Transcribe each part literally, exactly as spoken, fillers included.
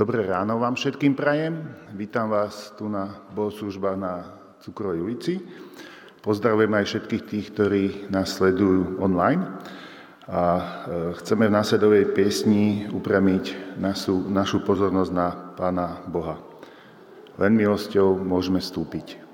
Dobré ráno vám všetkým prajem. Vítam vás tu na bohoslužbách na Cukrovej ulici. Pozdravujem aj všetkých tých, ktorí nás sledujú online. A chceme v následovej piesni upramiť našu, našu pozornosť na Pána Boha. Len milosťou môžeme vstúpiť.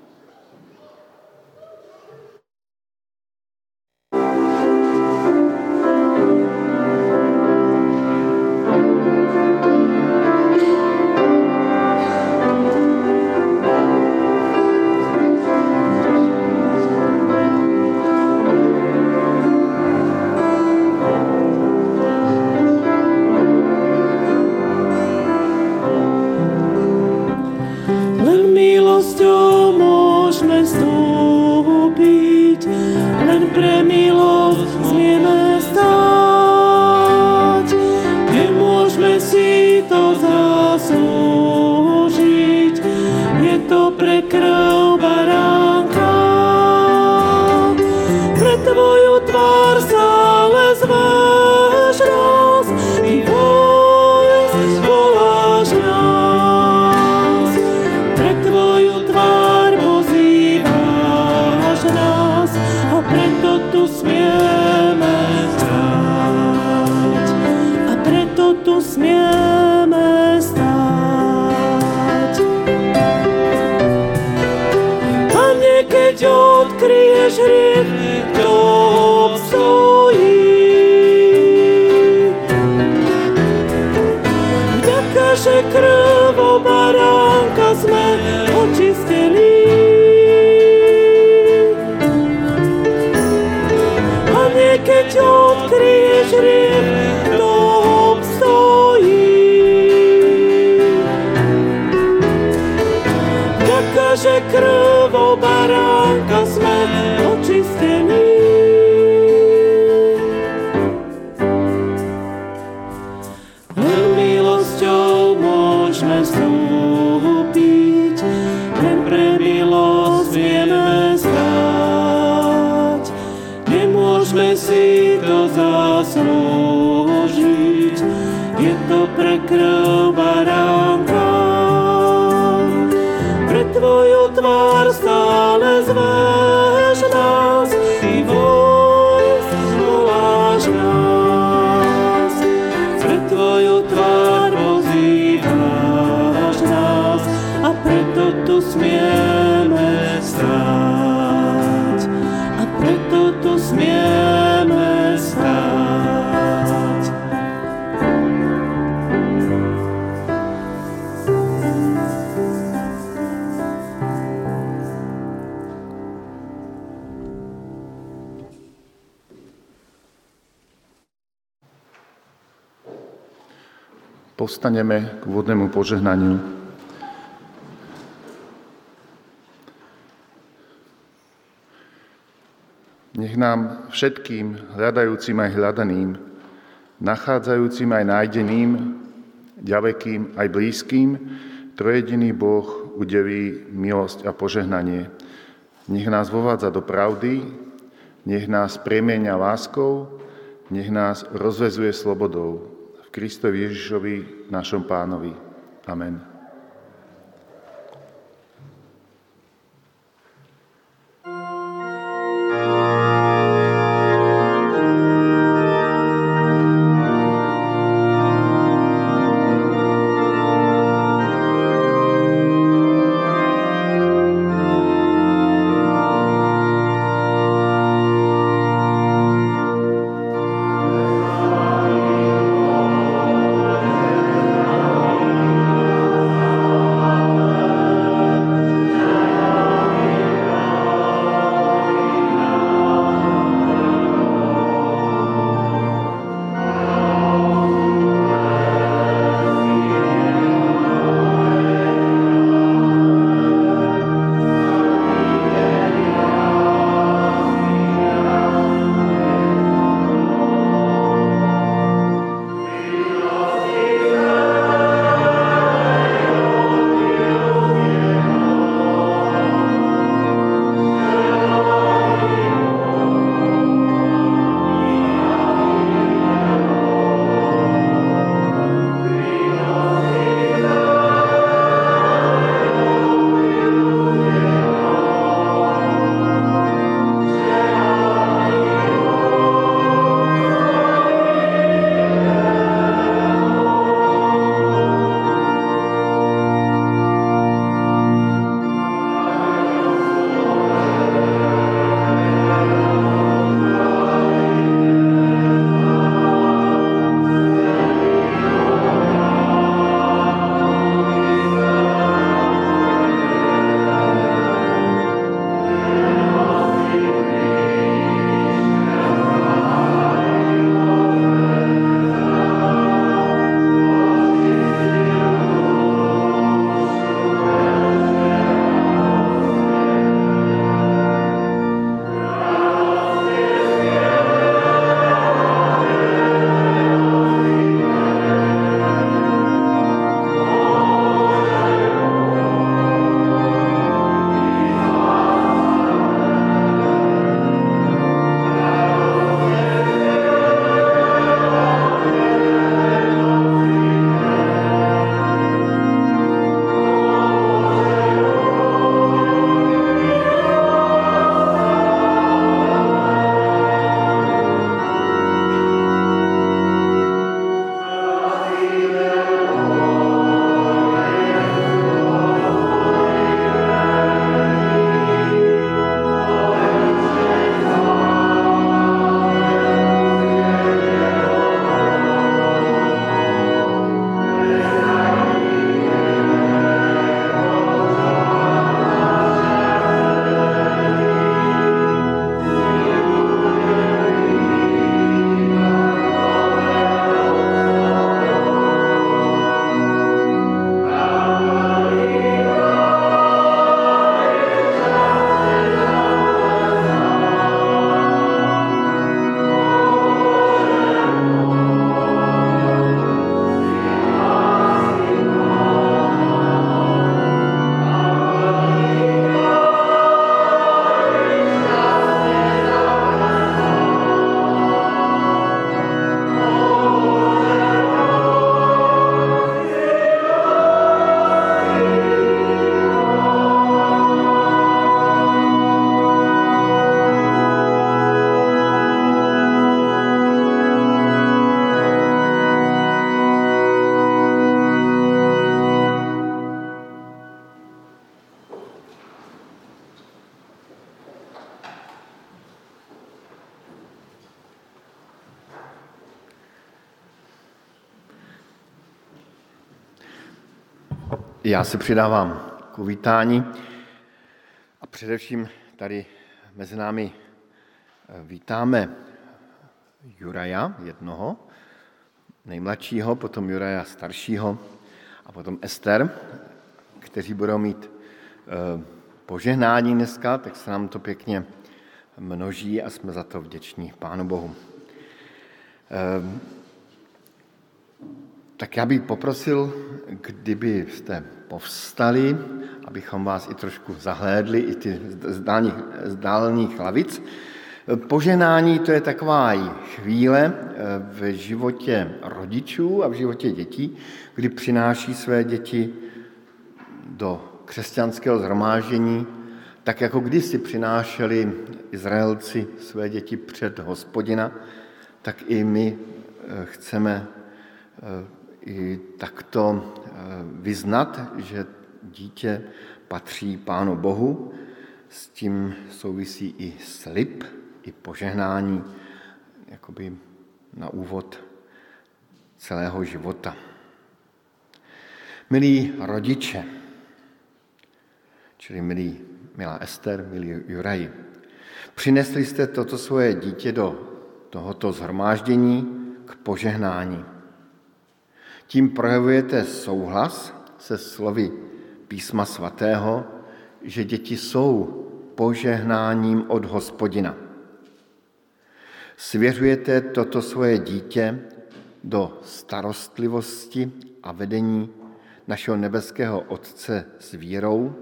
Postaneme k úvodnému požehnaniu. Nech nám všetkým, hľadajúcim aj hľadaným, nachádzajúcim aj nájdeným, ďalekým aj blízkym, trojediný Boh udelí milosť a požehnanie. Nech nás vovádza do pravdy, nech nás premieňa láskou, nech nás rozväzuje slobodou. Kristovi Ježišovi, našom Pánovi. Amen. Já se přidávám k uvítání a především tady mezi námi vítáme Juraja jednoho, nejmladšího, potom Juraja staršího a potom Ester, kteří budou mít požehnání dneska, tak se nám to pěkně množí a jsme za to vděční Pánu Bohu. Tak já bych poprosil, kdybyste povstali, abychom vás i trošku zahlédli, i ty z dálných lavic. Poženání to je taková chvíle v životě rodičů a v životě dětí, kdy přináší své děti do křesťanského shromáždění, tak jako kdysi přinášeli Izraelci své děti před Hospodina, tak i my chceme i takto vyznat, že dítě patří Pánu Bohu, s tím souvisí i slib, i požehnání, jakoby na úvod celého života. Milí rodiče, čili milí, milá Ester, milí Juraji, přinesli jste toto svoje dítě do tohoto shromáždění k požehnání. Tím projevujete souhlas se slovy Písma svatého, že děti jsou požehnáním od Hospodina. Svěřujete toto svoje dítě do starostlivosti a vedení našeho nebeského Otce s vírou,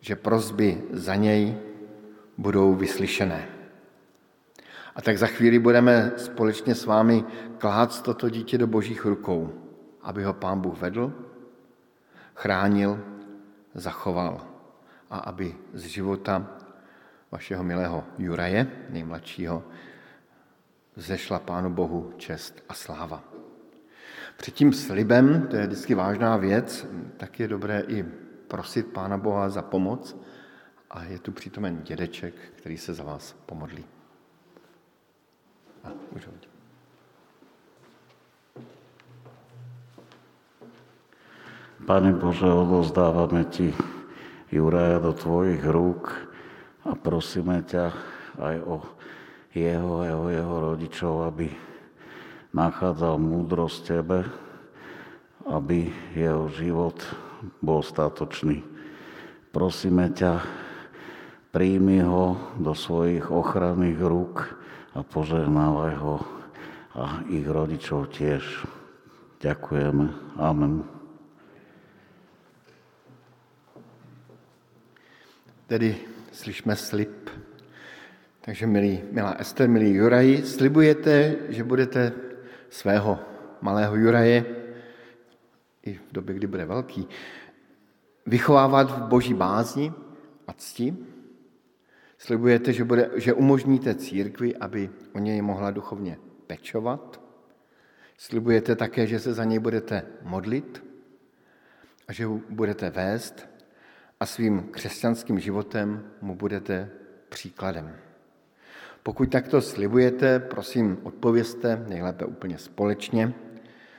že prosby za něj budou vyslyšené. A tak za chvíli budeme společně s vámi klást toto dítě do Božích rukou, aby ho Pán Bůh vedl, chránil, zachoval a aby z života vašeho milého Juraje, nejmladšího, vzešla Pánu Bohu čest a sláva. Před tím slibem, to je vždycky vážná věc, tak je dobré i prosit Pána Boha za pomoc a je tu přítomen dědeček, který se za vás pomodlí. A už hodí. Pane Bože, odovzdávame Ti Juraja do Tvojich rúk a prosíme ťa aj o jeho, jeho, jeho rodičov, aby nachádzal múdrosť Tebe, aby jeho život bol statočný. Prosíme ťa, príjmi ho do svojich ochranných rúk a požehnávaj ho a ich rodičov tiež. Ďakujeme. Amen. Tedy slyšme slib. Takže, milí, milá Ester, milí Juraji, slibujete, že budete svého malého Juraje, i v době, kdy bude velký, vychovávat v Boží bázni a cti. Slibujete, že, bude, že umožníte církvi, aby o něj mohla duchovně pečovat. Slibujete také, že se za něj budete modlit a že budete vést a svým křesťanským životem mu budete příkladem. Pokud takto slibujete, prosím, odpovězte, nejlépe úplně společně.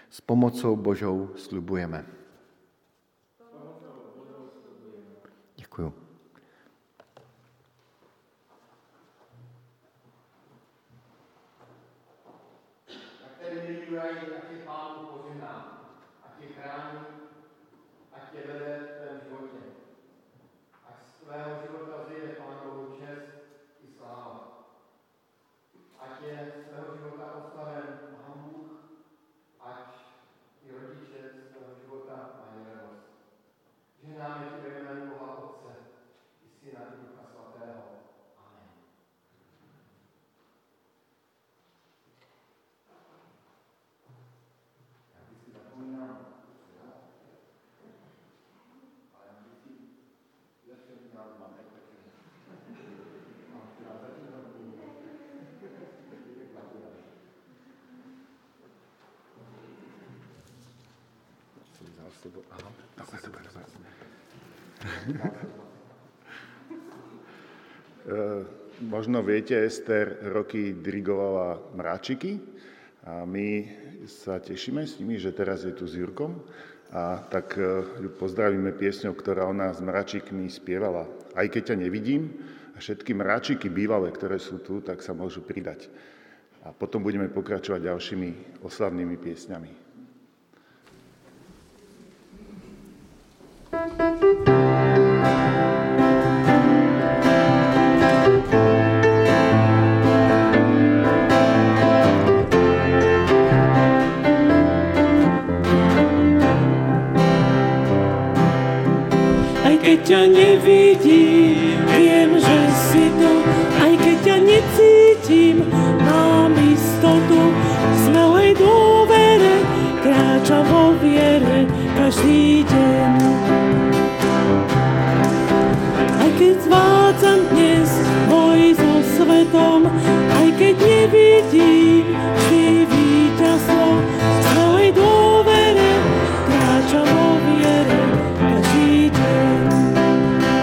S pomocou Božou slibujeme. Děkuju. Tak tedy Juraj, ať je Pánu požehná, ať je chrání, ať je vede v tvém životě. Tvého života žije Pánovu čest i sláva. Ať je svého života oslaven Pán Bůh, ať i rodiče svého života mají radost. Žehnáme ti ve jménu Boha Otce i Syna i Ducha Svatého. Amen. Já vždycky zapomínám. Možno viete, Ester roky dirigovala Mráčiky a my sa tešíme s nimi, že teraz je tu s Jurkom a a tak ju pozdravíme piesňou, ktorá ona s mračikmi spievala. Aj keď ťa nevidím, a všetky mračiky bývalé, ktoré sú tu, tak sa môžu pridať. A potom budeme pokračovať ďalšími oslavnými piesňami. Aj keď ťa nevidím, viem, že si tu. Aj keď ťa necítim, mám istotu. V smelej dôvere kráčam vo viere každý deň. Aj keď zvádzam dnes boj so svetom, aj keď nevidím, vždy víťazstvo. V smelej dôvere kráčam vo viere každý deň. No,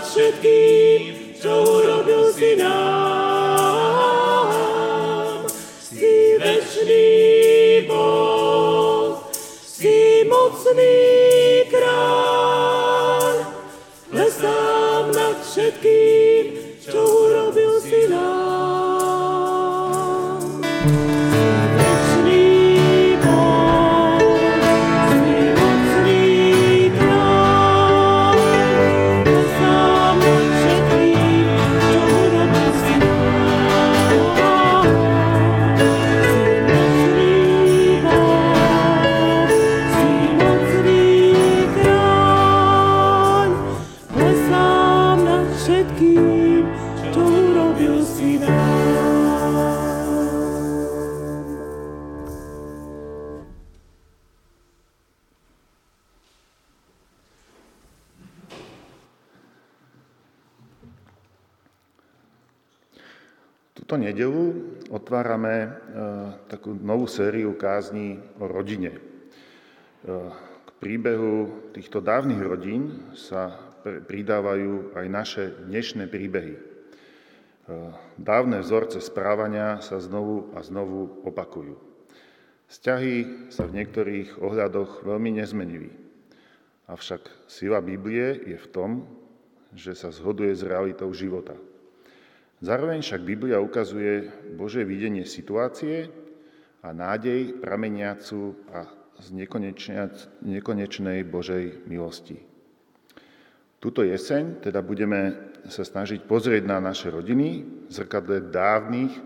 nad všetkým, čo urobil si nám. Si večný Boh, si mocný kráľ, plesám nad všetkým, čo urobil si nám. Túto nedeľu otvárame e, takú novú sériu kázní o rodine. E, k príbehu týchto dávnych rodín sa pr- pridávajú aj naše dnešné príbehy. E, dávne vzorce správania sa znovu a znovu opakujú. Vzťahy sa v niektorých ohľadoch veľmi nezmenili. Avšak sila Biblie je v tom, že sa zhoduje s realitou života. Zároveň však Biblia ukazuje Božie videnie situácie a nádej prameniacu a z nekonečnej Božej milosti. Tuto jeseň teda budeme sa snažiť pozrieť na naše rodiny, zrkadle dávnych,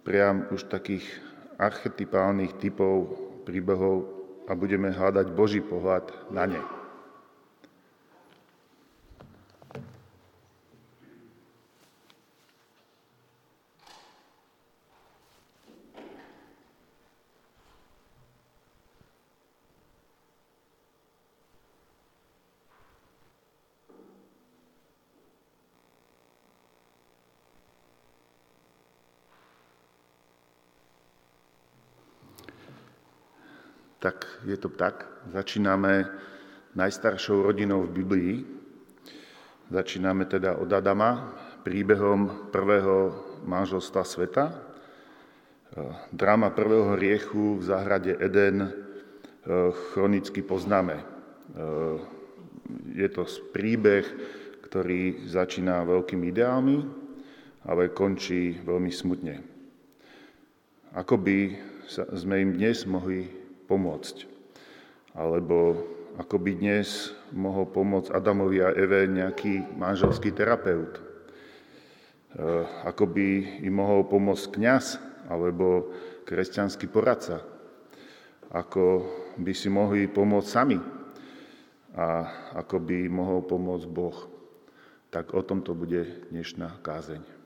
priam už takých archetypálnych typov príbehov a budeme hľadať Boží pohľad na ne. Tak je to tak. Začíname najstaršou rodinou v Biblii. Začíname teda od Adama, príbehom prvého manželstva sveta. Dráma prvého hriechu v záhrade Eden chronicky poznáme. Je to príbeh, ktorý začína veľkými ideálmi, ale končí veľmi smutne. Ako by sme im dnes mohli pomôcť. Alebo ako by dnes mohol pomôcť Adamovi a Eve nejaký manželský terapeut. Ako by im mohol pomôcť kňaz alebo kresťanský poradca. Ako by si mohli pomôcť sami. A ako by mohol pomôcť Boh. Tak o tom to bude dnešná kázeň.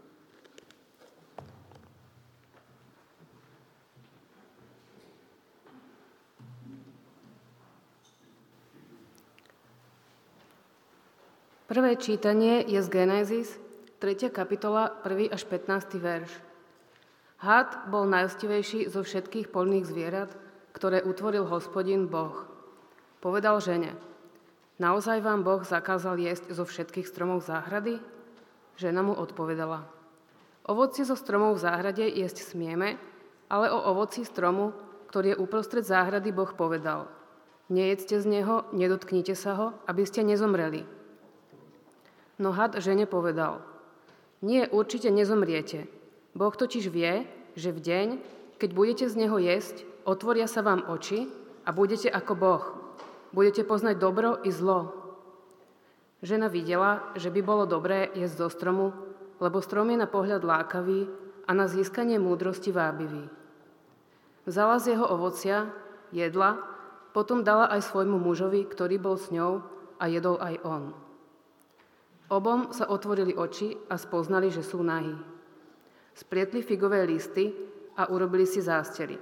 Prvé čítanie je z Genézis, tretia kapitola, prvý až pätnásty verš. Had bol najostivejší zo všetkých poľných zvierat, ktoré utvoril Hospodin Boh. Povedal žene, naozaj vám Boh zakázal jesť zo všetkých stromov záhrady? Žena mu odpovedala, ovocie zo stromov v záhrade jesť smieme, ale o ovoci stromu, ktorý je uprostred záhrady, Boh povedal, nejedzte z neho, nedotknite sa ho, aby ste nezomreli. No had žene povedal, nie, určite nezomriete. Boh totiž vie, že v deň, keď budete z neho jesť, otvoria sa vám oči a budete ako Boh. Budete poznať dobro i zlo. Žena videla, že by bolo dobré jesť zo stromu, lebo strom je na pohľad lákavý a na získanie múdrosti vábivý. Vzala z jeho ovocia, jedla, potom dala aj svojmu mužovi, ktorý bol s ňou a jedol aj on. Obom sa otvorili oči a spoznali, že sú nahí. Sprietli figové listy a urobili si zástery.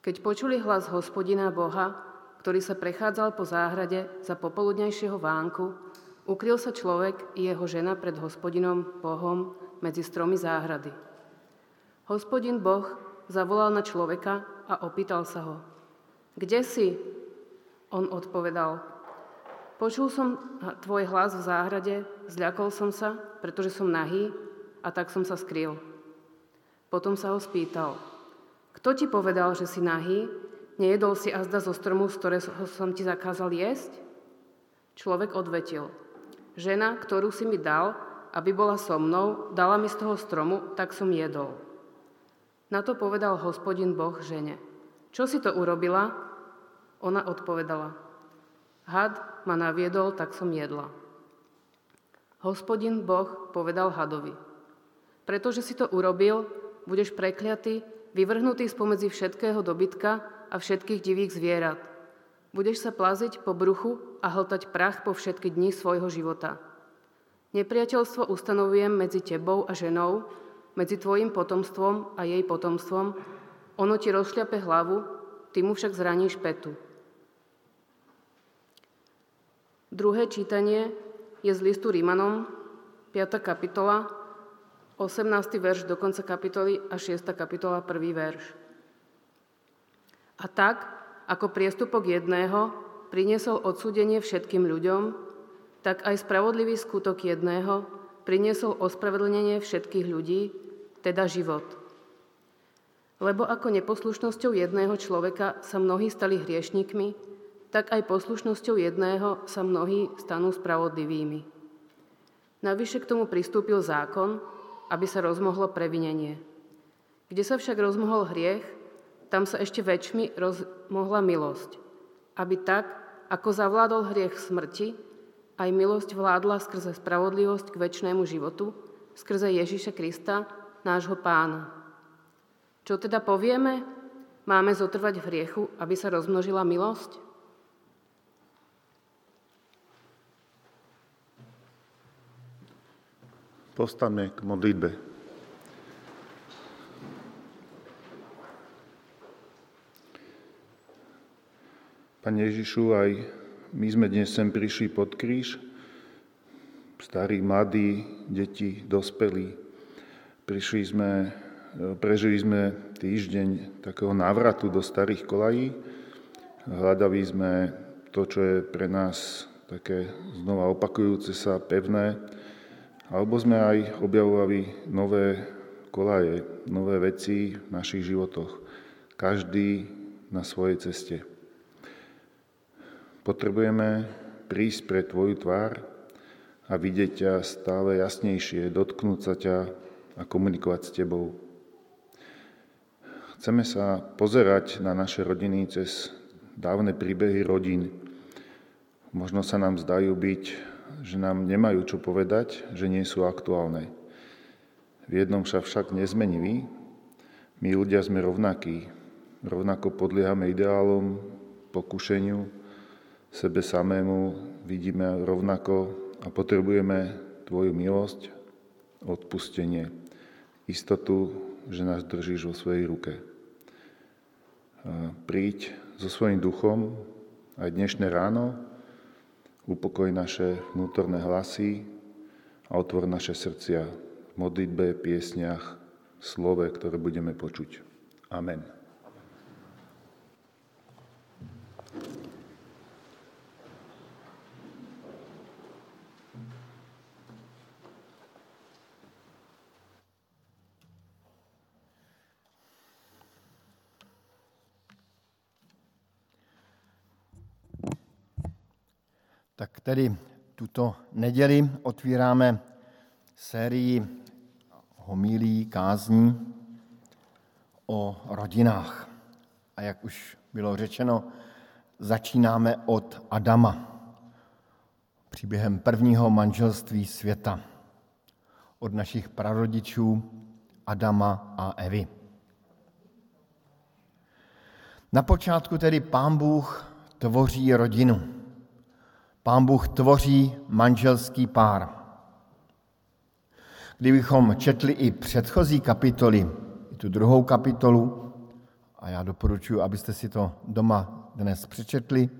Keď počuli hlas Hospodina Boha, ktorý sa prechádzal po záhrade za popoludnejšieho vánku, ukryl sa človek i jeho žena pred Hospodinom Bohom medzi stromy záhrady. Hospodin Boh zavolal na človeka a opýtal sa ho. Kde si? On odpovedal. Počul som tvoj hlas v záhrade, zľakol som sa, pretože som nahý, a tak som sa skrýl. Potom sa ho spýtal, kto ti povedal, že si nahý? Nejedol si azda zo stromu, z ktorého som ti zakázal jesť? Človek odvetil, žena, ktorú si mi dal, aby bola so mnou, dala mi z toho stromu, tak som jedol. Na to povedal Hospodin Boh žene, čo si to urobila? Ona odpovedala, had ma naviedol, tak som jedla. Hospodin Boh povedal hadovi, pretože si to urobil, budeš prekliatý, vyvrhnutý spomedzi všetkého dobytka a všetkých divých zvierat. Budeš sa plaziť po bruchu a hltať prach po všetky dni svojho života. Nepriateľstvo ustanovujem medzi tebou a ženou, medzi tvojim potomstvom a jej potomstvom. Ono ti rozšľape hlavu, ty mu však zraníš petu. Druhé čítanie je z listu Rímanom, piata kapitola, osemnásty verš do konca kapitoly a šiesta kapitola, prvý verš. A tak, ako priestupok jedného priniesol odsúdenie všetkým ľuďom, tak aj spravodlivý skutok jedného priniesol ospravedlnenie všetkých ľudí, teda život. Lebo ako neposlušnosťou jedného človeka sa mnohí stali hriešnikmi, tak aj poslušnosťou jedného sa mnohí stanú spravodlivými. Navyše k tomu pristúpil zákon, aby sa rozmohlo previnenie. Kde sa však rozmohol hriech, tam sa ešte väčšmi rozmohla milosť, aby tak, ako zavládol hriech smrti, aj milosť vládla skrze spravodlivosť k večnému životu, skrze Ježiša Krista, nášho Pána. Čo teda povieme? Máme zotrvať v hriechu, aby sa rozmnožila milosť? Postaňme k modlitbe. Pane Ježišu, aj my sme dnes sem prišli pod kríž. Starí, mladí, deti, dospelí. Prišli sme, prežili sme týždeň takého návratu do starých kolají. Hľadali sme to, čo je pre nás také znova opakujúce sa, pevné, alebo sme aj objavovali nové kolaje, nové veci v našich životoch. Každý na svojej ceste. Potrebujeme prísť pred tvoju tvár a vidieť ťa stále jasnejšie, dotknúť sa ťa a komunikovať s tebou. Chceme sa pozerať na naše rodiny cez dávne príbehy rodín. Možno sa nám zdajú byť, že nám nemajú čo povedať, že nie sú aktuálne. V jednom sa však nezmenili. My ľudia sme rovnakí. Rovnako podliehame ideálom, pokušeniu, sebe samému, vidíme rovnako a potrebujeme tvoju milosť, odpustenie, istotu, že nás držíš vo svojej ruke. Príď so svojím duchom aj dnešné ráno, upokoj naše vnútorné hlasy a otvor naše srdcia v modlitbe, piesniach, slove, ktoré budeme počuť. Amen. Tak tedy tuto neděli otvíráme sérii homilí, kázní o rodinách. A jak už bylo řečeno, začínáme od Adama, příběhem prvního manželství světa, od našich prarodičů Adama a Evy. Na počátku tedy Pán Bůh tvoří rodinu. Pán Bůh tvoří manželský pár. Kdybychom četli i předchozí kapitoly, i tu druhou kapitolu, a já doporučuji, abyste si to doma dnes přečetli,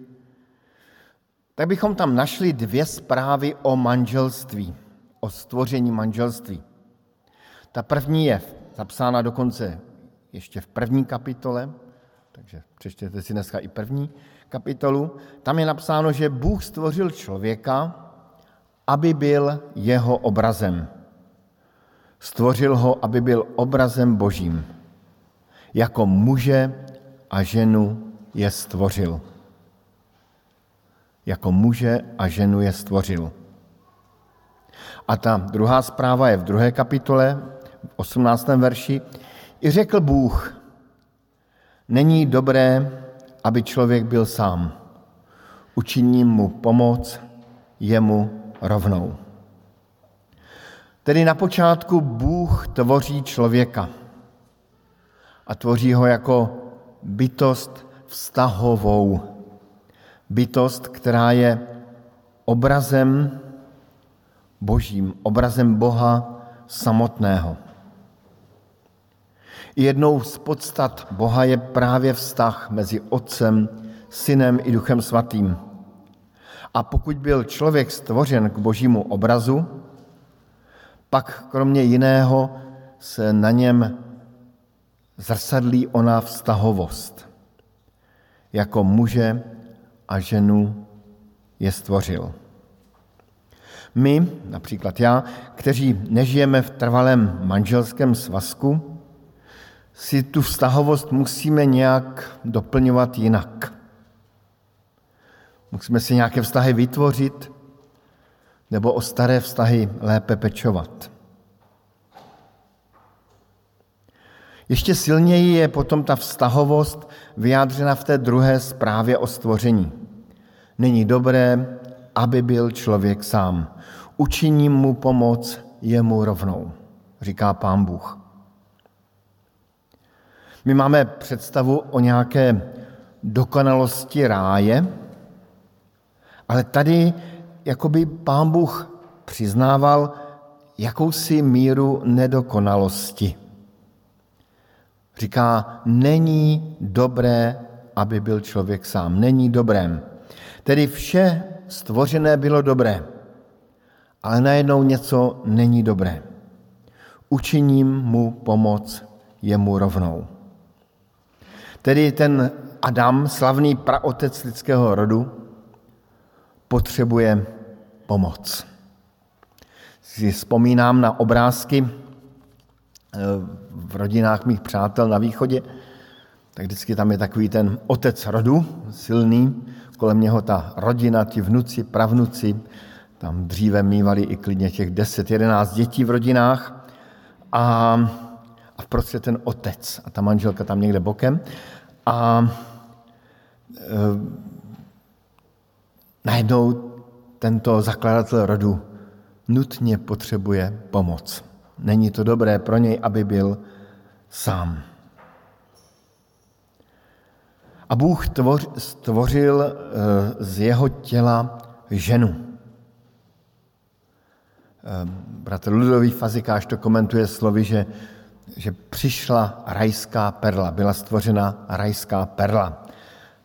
tak bychom tam našli dvě zprávy o manželství, o stvoření manželství. Ta první je zapsána dokonce ještě v první kapitole, takže přečtěte si dneska i první kapitolu. Tam je napsáno, že Bůh stvořil člověka, aby byl jeho obrazem. Stvořil ho, aby byl obrazem Božím. Jako muže a ženu je stvořil. Jako muže a ženu je stvořil. A ta druhá zpráva je v druhé kapitole, v osmnáctém verši. I řekl Bůh, není dobré, aby člověk byl sám. Učiním mu pomoc, jemu rovnou. Tedy na počátku Bůh tvoří člověka a tvoří ho jako bytost vztahovou. Bytost, která je obrazem Božím, obrazem Boha samotného. Jednou z podstat Boha je právě vztah mezi Otcem, Synem i Duchem Svatým. A pokud byl člověk stvořen k Božímu obrazu, pak kromě jiného se na něm zrcadlí ona vztahovost. Jako muže a ženu je stvořil. My, například já, kteří nežijeme v trvalém manželském svazku, si tu vztahovost musíme nějak doplňovat jinak. Musíme si nějaké vztahy vytvořit nebo o staré vztahy lépe pečovat. Ještě silněji je potom ta vztahovost vyjádřena v té druhé zprávě o stvoření. Není dobré, aby byl člověk sám. Učiním mu pomoc jemu rovnou, říká Pán Bůh. My máme představu o nějaké dokonalosti ráje, ale tady jakoby Pán Bůh přiznával jakousi míru nedokonalosti. Říká, není dobré, aby byl člověk sám. Není dobré. Tedy vše stvořené bylo dobré, ale najednou něco není dobré. Učiním mu pomoc jemu rovnou. Tedy ten Adam, slavný praotec lidského rodu, potřebuje pomoc. Si vzpomínám na obrázky v rodinách mých přátel na východě, tak vždycky tam je takový ten otec rodu, silný, kolem něho ta rodina, ti vnuci, pravnuci, tam dříve mývali i klidně těch deset jedenáct dětí v rodinách a, a vprostřed ten otec a ta manželka tam někde bokem a e, najednou tento zakladatel rodu nutně potřebuje pomoc. Není to dobré pro něj, aby byl sám. A Bůh stvořil z jeho těla ženu. Bratr Ludový Fazikáš to komentuje slovy, že, že přišla rajská perla, byla stvořena rajská perla.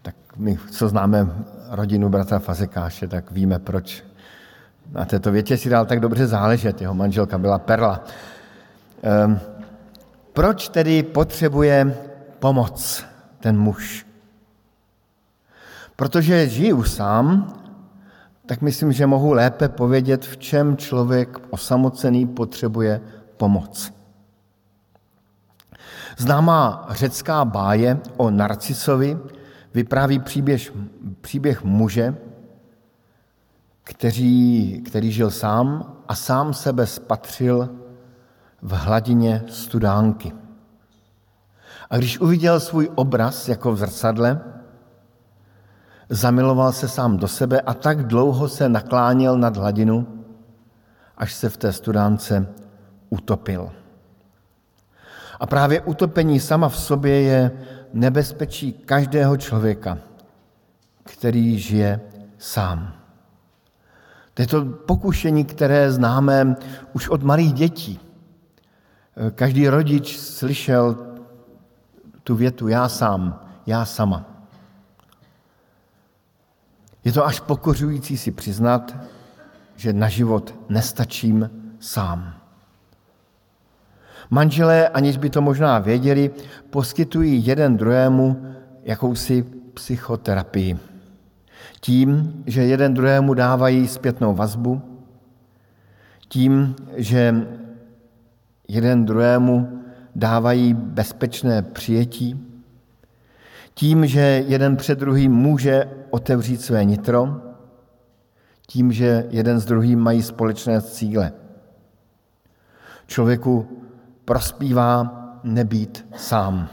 Tak my, co známe rodinu bratra Fazekáše, tak víme, proč na této větě si dal tak dobře záležet. Jeho manželka byla perla. Ehm, proč tedy potřebuje pomoc ten muž? Protože žiju sám, tak myslím, že mohu lépe povědět, v čem člověk osamocený potřebuje pomoc. Známá řecká báje o Narcisovi vypráví příběh, příběh muže, který, který žil sám a sám sebe spatřil v hladině studánky. A když uviděl svůj obraz jako v zrcadle, zamiloval se sám do sebe a tak dlouho se nakláněl nad hladinu, až se v té studánce utopil. A právě utopení sama v sobě je nebezpečí každého člověka, který žije sám. To je to pokušení, které známe už od malých dětí. Každý rodič slyšel tu větu já sám, já sama. Je to až pokořující si přiznat, že na život nestačím sám. Manželé, aniž by to možná věděli, poskytují jeden druhému jakousi psychoterapii. Tím, že jeden druhému dávají zpětnou vazbu, tím, že jeden druhému dávají bezpečné přijetí, tím, že jeden před druhým může otevřít své nitro, tím, že jeden s druhým mají společné cíle. Člověku prospívá nebýt sám.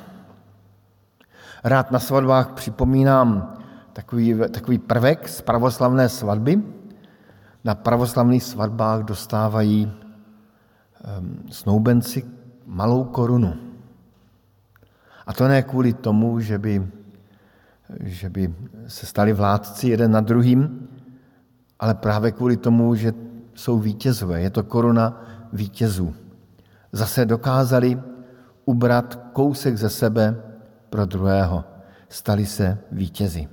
Rád na svatbách připomínám takový, takový prvek z pravoslavné svatby. Na pravoslavných svatbách dostávají snoubenci malou korunu. A to ne kvůli tomu, že by, že by se stali vládci jeden nad druhým, ale právě kvůli tomu, že jsou vítězové. Je to koruna vítězů. Zase dokázali ubrat kousek ze sebe pro druhého. Stali se vítězi.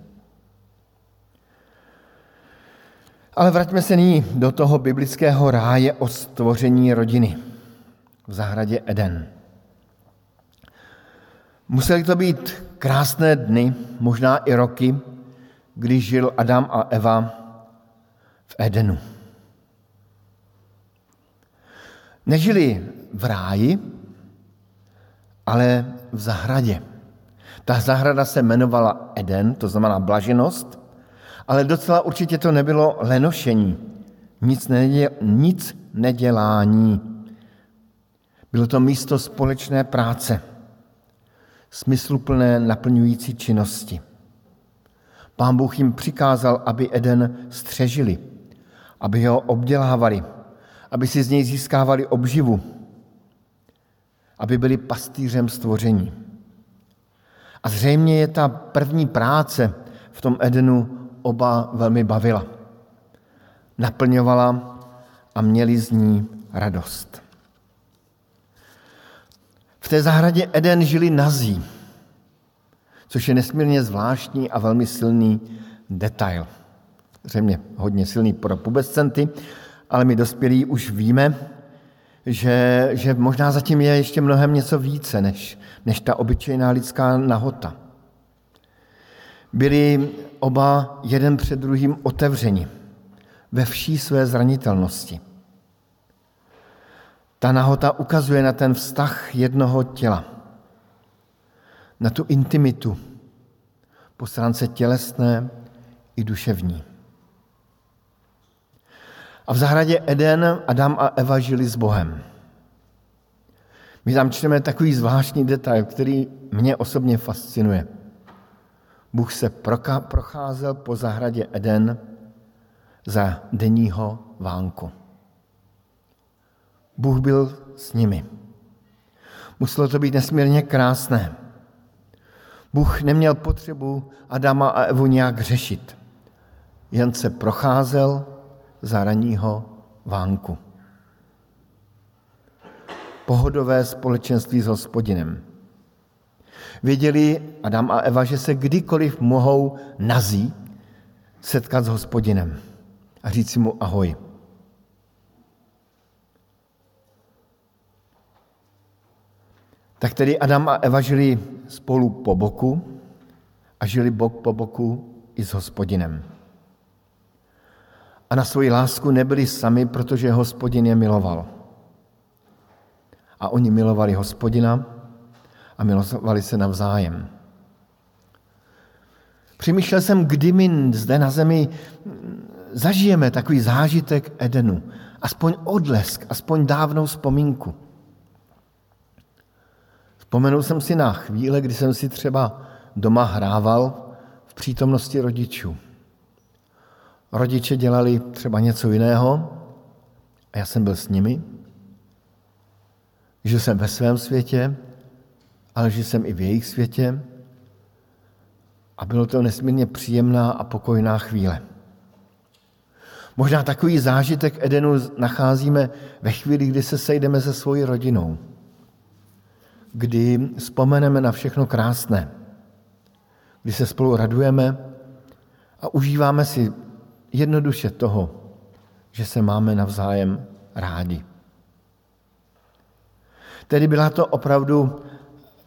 Ale vraťme se nyní do toho biblického ráje o stvoření rodiny v zahradě Eden. Musely to být krásné dny, možná i roky, když žil Adam a Eva v Edenu. Nežili v ráji, ale v zahradě. Ta zahrada se jmenovala Eden, to znamená blaženost, ale docela určitě to nebylo lenošení, nic, nedě, nic nedělání. Bylo to místo společné práce, smysluplné naplňující činnosti. Pán Bůh jim přikázal, aby Eden střežili, aby ho obdělávali, aby si z něj získávali obživu, aby byli pastýřem stvoření. A zřejmě je ta první práce v tom Edenu oba velmi bavila. Naplňovala a měli z ní radost. V té zahradě Eden žili nazí, což je nesmírně zvláštní a velmi silný detail. Zřejmě hodně silný pro pubescenty, ale my dospělí už víme, Že, že možná zatím je ještě mnohem něco více, než, než ta obyčejná lidská nahota. Byli oba jeden před druhým otevřeni ve vší své zranitelnosti. Ta nahota ukazuje na ten vztah jednoho těla, na tu intimitu po stránce tělesné i duševní. A v zahradě Eden Adam a Eva žili s Bohem. My tam čteme takový zvláštní detail, který mě osobně fascinuje. Bůh se procházel po zahradě Eden za denního vánku. Bůh byl s nimi. Muselo to být nesmírně krásné. Bůh neměl potřebu Adama a Evu nějak řešit. Jen se procházel za ranního vánku. Pohodové společenství s Hospodinem. Věděli Adam a Eva, že se kdykoliv mohou nazí setkat s Hospodinem a říct mu ahoj. Tak tedy Adam a Eva žili spolu po boku a žili bok po boku i s Hospodinem. A na svoji lásku nebyli sami, protože Hospodin je miloval. A oni milovali Hospodina a milovali se navzájem. Přemýšlel jsem, kdy my zde na zemi zažijeme takový zážitek Edenu. Aspoň odlesk, aspoň dávnou vzpomínku. Vzpomenul jsem si na chvíle, kdy jsem si třeba doma hrával v přítomnosti rodičů. Rodiče dělali třeba něco jiného a já jsem byl s nimi, že jsem ve svém světě, ale že jsem i v jejich světě a bylo to nesmírně příjemná a pokojná chvíle. Možná takový zážitek Edenu nacházíme ve chvíli, kdy se sejdeme se svojí rodinou, kdy vzpomeneme na všechno krásné, kdy se spolu radujeme a užíváme si jednoduše toho, že se máme navzájem rádi. Tedy byla to opravdu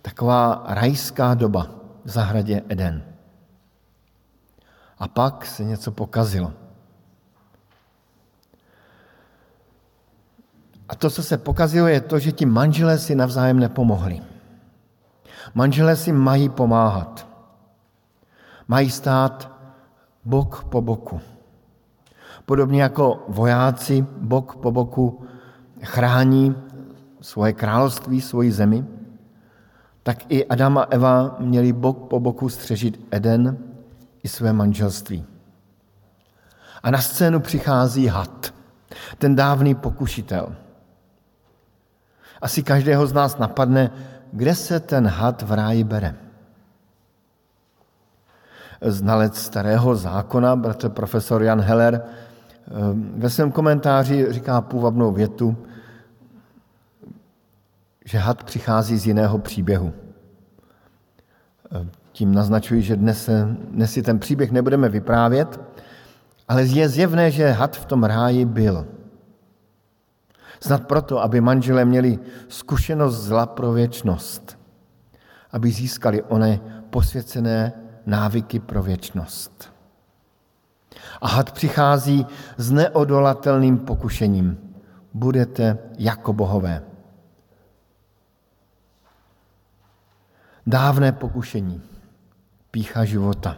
taková rajská doba, v zahradě Eden. A pak se něco pokazilo. A to, co se pokazilo, je to, že ti manželé si navzájem nepomohli. Manželé si mají pomáhat. Mají stát bok po boku. Podobně jako vojáci bok po boku chrání svoje království, svoji zemi, tak i Adam a Eva měli bok po boku střežit Eden i své manželství. A na scénu přichází had, ten dávný pokušitel. Asi každého z nás napadne, kde se ten had v ráji bere. Znalec starého zákona, bratr profesor Jan Heller, ve svém komentáři říká půvabnou větu, že had přichází z jiného příběhu. Tím naznačuji, že dnes, dnes si ten příběh nebudeme vyprávět, ale je zjevné, že had v tom ráji byl. Snad proto, aby manželé měli zkušenost zla pro věčnost, aby získali one posvěcené návyky pro věčnost. A had přichází s neodolatelným pokušením. Budete jako bohové. Dávné pokušení, pýcha života.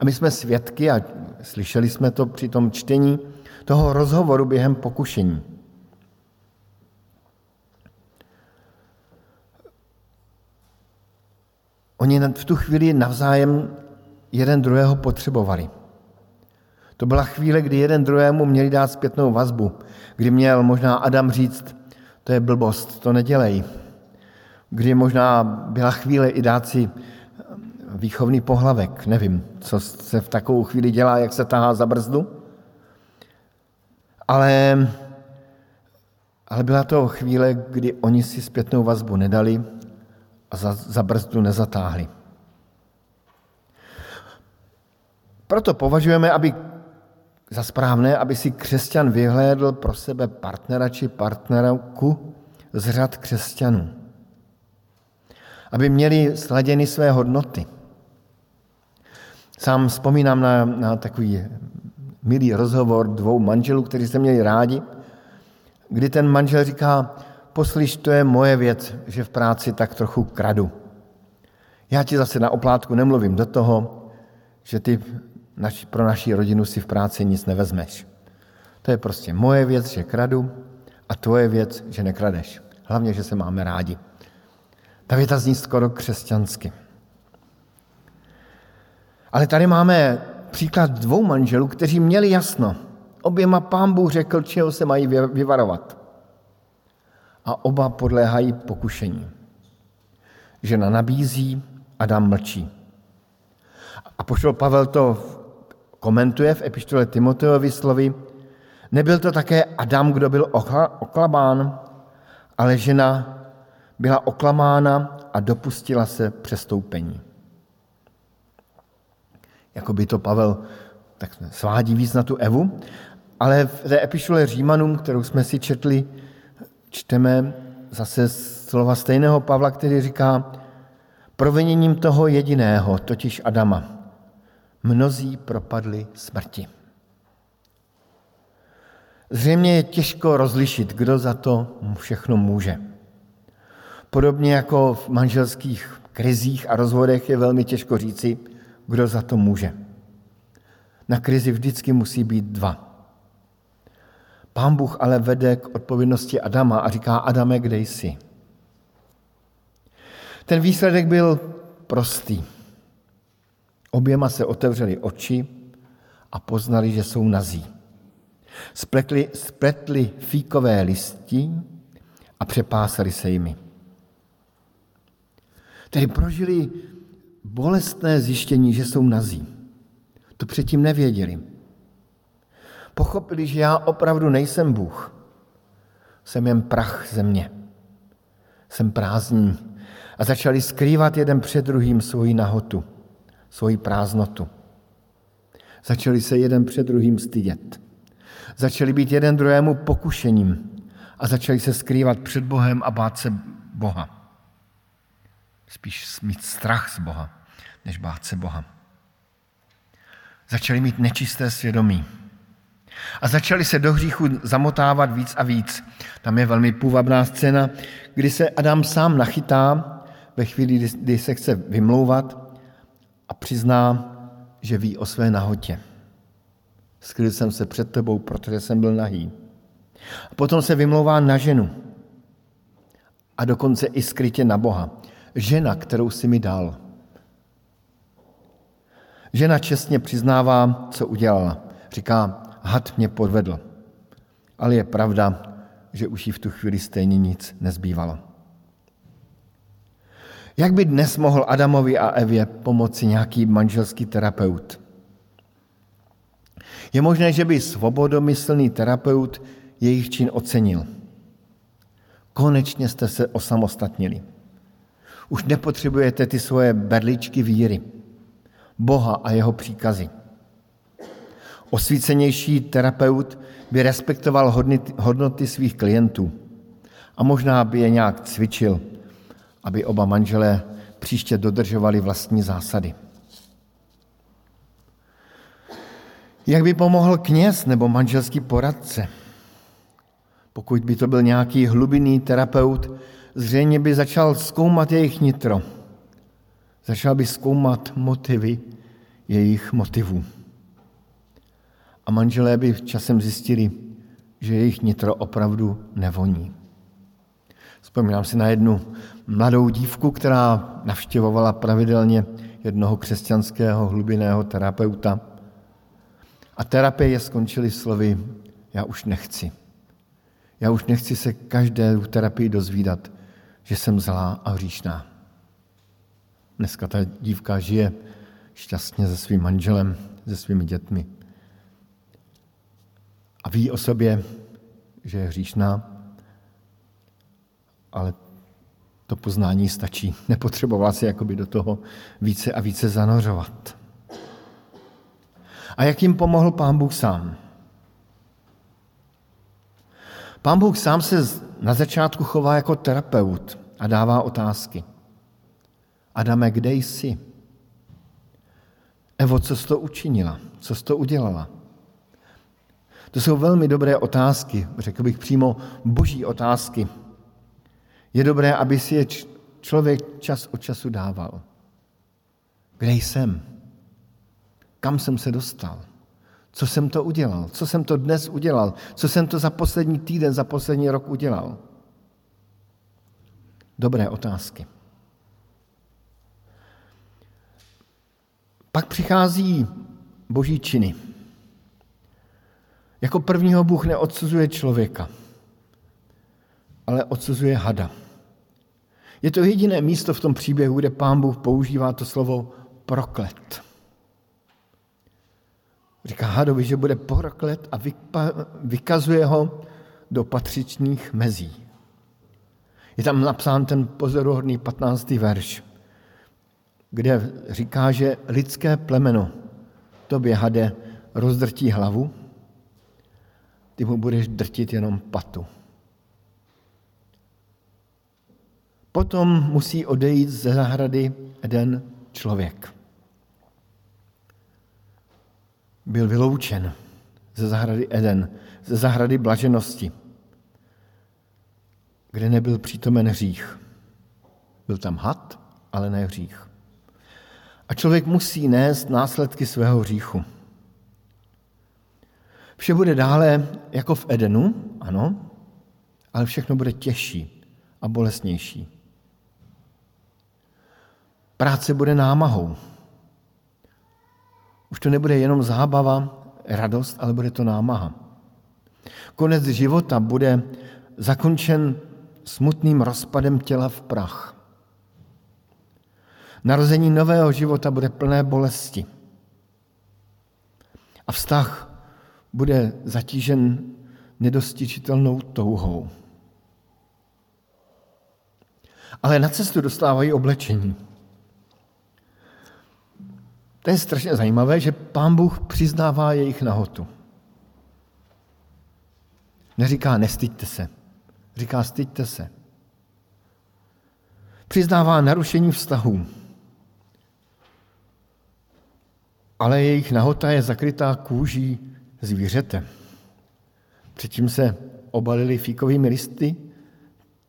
A my jsme svědky, a slyšeli jsme to při tom čtení, toho rozhovoru během pokušení. Oni v tu chvíli navzájem jeden druhého potřebovali. To byla chvíle, kdy jeden druhému měli dát zpětnou vazbu, kdy měl možná Adam říct, to je blbost, to nedělej. Kdy možná byla chvíle i dát si výchovný pohlavek, nevím, co se v takovou chvíli dělá, jak se tahá za brzdu, ale, ale byla to chvíle, kdy oni si zpětnou vazbu nedali a za, za brzdu nezatáhli. Proto považujeme, aby za správné, aby si křesťan vyhlédl pro sebe partnera či partnerku z řad křesťanů. Aby měli sladěny své hodnoty. Sám vzpomínám na, na takový milý rozhovor dvou manželů, kteří se měli rádi, kdy ten manžel říká, poslyš, to je moje věc, že v práci tak trochu kradu. Já ti zase na oplátku nemluvím do toho, že ty naši, pro naši rodinu si v práci nic nevezmeš. To je prostě moje věc, že kradu a tvoje věc, že nekradeš. Hlavně, že se máme rádi. Ta věta zní skoro křesťansky. Ale tady máme příklad dvou manželů, kteří měli jasno. Oběma Pán Bůh řekl, čeho se mají vyvarovat. A oba podléhají pokušení. Žena nabízí, Adam mlčí. Apoštol Pavel to komentuje v epištole Timoteovi slovy. Nebyl to také Adam, kdo byl oklabán, ale žena byla oklamána a dopustila se přestoupení. Jakoby to Pavel tak svádí víc na tu Evu, ale v té epištole Římanům, kterou jsme si četli, čteme zase slova stejného Pavla, který říká, proviněním toho jediného, totiž Adama, mnozí propadli smrti. Zřejmě je těžko rozlišit, kdo za to všechno může. Podobně jako v manželských krizích a rozvodech je velmi těžko říci, kdo za to může. Na krizi vždycky musí být dva. Pán Bůh ale vede k odpovědnosti Adama a říká, Adame, kde jsi? Ten výsledek byl prostý. Oběma se otevřeli oči a poznali, že jsou nazí. Spletli, spletli fíkové listy a přepásali se jimi. Tedy prožili bolestné zjištění, že jsou nazí. To předtím nevěděli. Pochopili, že já opravdu nejsem Bůh. Jsem jen prach země. Jsem prázdný. A začali skrývat jeden před druhým svoji nahotu, svoji prázdnotu. Začali se jeden před druhým stydět. Začali být jeden druhému pokušením a začali se skrývat před Bohem a bát se Boha. Spíš mít strach z Boha, než bát se Boha. Začali mít nečisté svědomí. A začali se do hříchu zamotávat víc a víc. Tam je velmi půvabná scéna, kdy se Adam sám nachytá ve chvíli, kdy se chce vymlouvat a přizná, že ví o své nahotě. Skryl jsem se před tebou, protože jsem byl nahý. A potom se vymlouvá na ženu. A dokonce i skrytě na Boha. Žena, kterou si mi dal. Žena čestně přiznává, co udělala. Říká, had mě podvedl. Ale je pravda, že už jí v tu chvíli stejně nic nezbývalo. Jak by dnes mohl Adamovi a Evě pomoci nějaký manželský terapeut? Je možné, že by svobodomyslný terapeut jejich čin ocenil. Konečně jste se osamostatnili. Už nepotřebujete ty svoje berličky víry, Boha a jeho příkazy. Osvícenější terapeut by respektoval hodnoty svých klientů a možná by je nějak cvičil, aby oba manželé příště dodržovali vlastní zásady. Jak by pomohl kněz nebo manželský poradce? Pokud by to byl nějaký hlubinný terapeut, zřejmě by začal zkoumat jejich nitro. Začal by zkoumat motivy jejich motivů. A manželé by časem zjistili, že jejich nitro opravdu nevoní. Vzpomínám si na jednu mladou dívku, která navštěvovala pravidelně jednoho křesťanského hlubinného terapeuta. A terapie skončily slovy, já už nechci. Já už nechci se každé v terapii dozvídat, že jsem zlá a hříšná. Dneska ta dívka žije šťastně se svým manželem, se svými dětmi. A ví o sobě, že je hříšná, ale to poznání stačí. Nepotřebovala se jakoby do toho více a více zanořovat. A jak jim pomohl Pán Bůh sám? Pán Bůh sám se na začátku chová jako terapeut a dává otázky. Adame, kde jsi? Evo, co jsi to učinila? Co jsi to udělala? To jsou velmi dobré otázky, řekl bych přímo boží otázky. Je dobré, aby si je člověk čas od času dával. Kde jsem? Kam jsem se dostal? Co jsem to udělal? Co jsem to dnes udělal? Co jsem to za poslední týden, za poslední rok udělal? Dobré otázky. Pak přichází boží činy. Jako prvního Bůh neodsuzuje člověka, ale odsuzuje hada. Je to jediné místo v tom příběhu, kde Pán Bůh používá to slovo proklet. Říká hadovi, že bude proklet a vykazuje ho do patřičných mezí. Je tam napsán ten pozoruhodný patnáctý verš, kde říká, že lidské plemeno tobě, hade, rozdrtí hlavu, ty mu budeš drtit jenom patu. Potom musí odejít ze zahrady jeden člověk. Byl vyloučen ze zahrady Eden, ze zahrady blaženosti, kde nebyl přítomen hřích. Byl tam had, ale ne hřích. A člověk musí nést následky svého hříchu. Vše bude dále jako v Edenu, ano, ale všechno bude těžší a bolestnější. Práce bude námahou. Už to nebude jenom zábava, radost, ale bude to námaha. Konec života bude zakončen smutným rozpadem těla v prach. Narození nového života bude plné bolesti. A vztah bude zatížen nedostižitelnou touhou. Ale na cestu dostávají oblečení. To je strašně zajímavé, že Pán Bůh přiznává jejich nahotu. Neříká, nestyďte se. Říká, styďte se. přiznává narušení vztahů, ale jejich nahota je zakrytá kůží zvířete. Předtím se obalili fíkovými listy,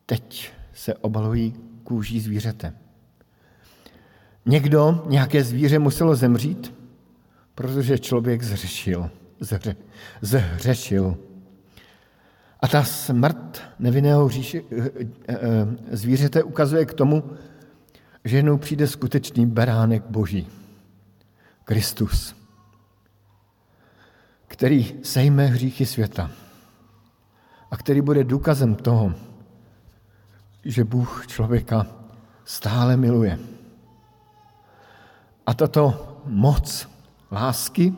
teď se obalují kůží zvířete. Někdo, nějaké zvíře muselo zemřít, protože člověk zřešil. Zhře, zhřešil. A ta smrt nevinného říši, zvířete ukazuje k tomu, že jednou přijde skutečný beránek Boží, Kristus, který sejme hříchy světa a který bude důkazem toho, že Bůh člověka stále miluje. A tato moc lásky,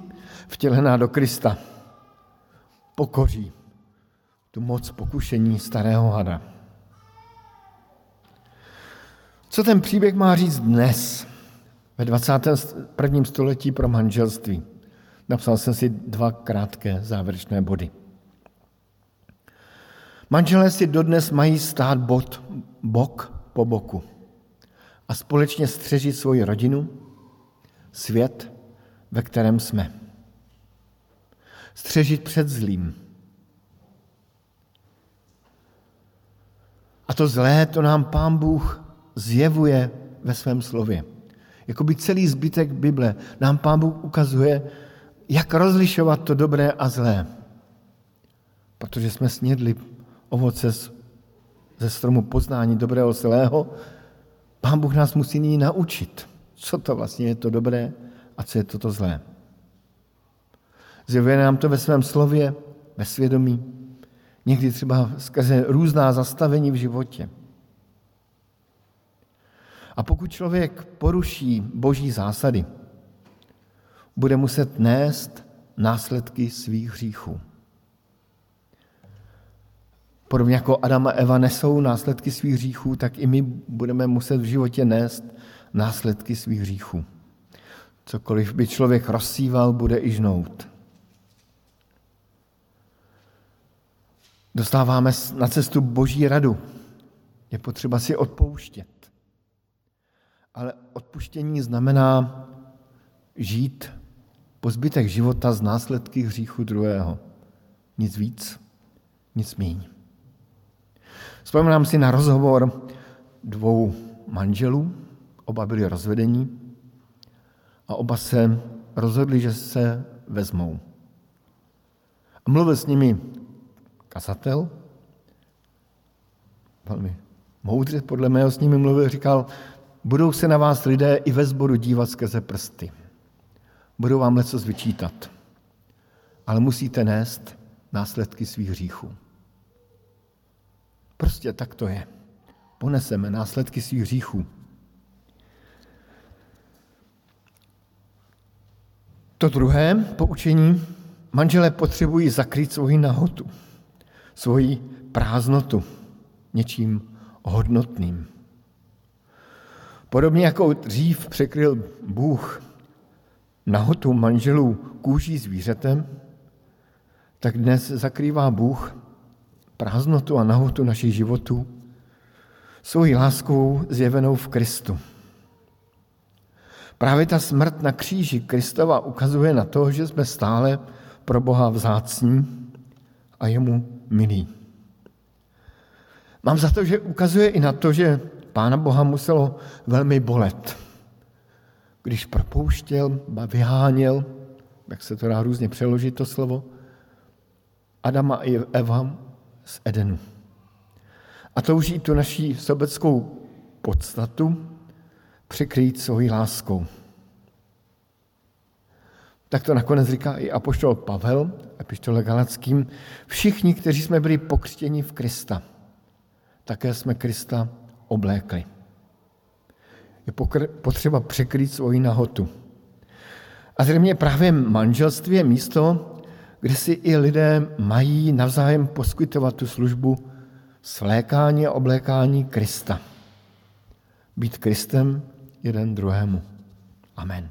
vtělená do Krista, pokoří tu moc pokušení starého hada. Co ten příběh má říct dnes, ve dvacátém prvním století, pro manželství? Napsal jsem si dva krátké závěrečné body. Manželé si dodnes mají stát bod, bok po boku a společně střežit svoji rodinu, svět, ve kterém jsme. Střežit před zlým. A to zlé, to nám Pán Bůh zjevuje ve svém slově. Jakoby celý zbytek Bible nám Pán Bůh ukazuje, jak rozlišovat to dobré a zlé. Protože jsme snědli ovoce ze stromu poznání dobrého a zlého, Pán Bůh nás musí nyní naučit, co to vlastně je to dobré a co je toto zlé. Zjevuje nám to ve svém slově, ve svědomí, někdy třeba skrze různá zastavení v životě. A pokud člověk poruší Boží zásady, bude muset nést následky svých hříchů. Podobně jako Adam a Eva nesou následky svých hříchů, tak i my budeme muset v životě nést následky svých hříchů. Cokoliv by člověk rozsíval, bude i žnout. Dostáváme na cestu Boží radu. Je potřeba si odpouštět. Ale odpuštění znamená žít po zbytek života z následky hříchu druhého. Nic víc, nic míň. Vzpomínám si na rozhovor dvou manželů, oba byli rozvedení a oba se rozhodli, že se vezmou. A mluvil s nimi kazatel, velmi moudře podle mého s nimi mluvil, říkal: budou se na vás lidé i ve sboru dívat skrze prsty. Budou vám něco vyčítat. Ale musíte nést následky svých hříchů. Prostě tak to je. Poneseme následky svých hříchů. To druhé poučení. Manželé potřebují zakrýt svoji nahotu, svoji prázdnotu něčím hodnotným. Podobně jako dřív překryl Bůh nahotu manželů kůží zvířetem, tak dnes zakrývá Bůh prázdnotu a nahotu našich životů svojí láskou zjevenou v Kristu. Právě ta smrt na kříži Kristova ukazuje na to, že jsme stále pro Boha vzácní a jemu milí. Mám za to, že ukazuje i na to, že Pána Boha muselo velmi bolet, když propouštěl, vyháněl, jak se to dá různě přeložit to slovo, Adama i Eva z Edenu. A touží tu naší sobeckou podstatu překrýt svojí láskou. Tak to nakonec říká i apoštol Pavel, epištole Galackým: všichni, kteří jsme byli pokřtěni v Krista, také jsme Krista oblékli. Je potřeba překrýt svoji nahotu. A zřejmě právě manželství je místo, kde si i lidé mají navzájem poskytovat tu službu svlékání a oblékání Krista. Být Kristem jeden druhému. Amen.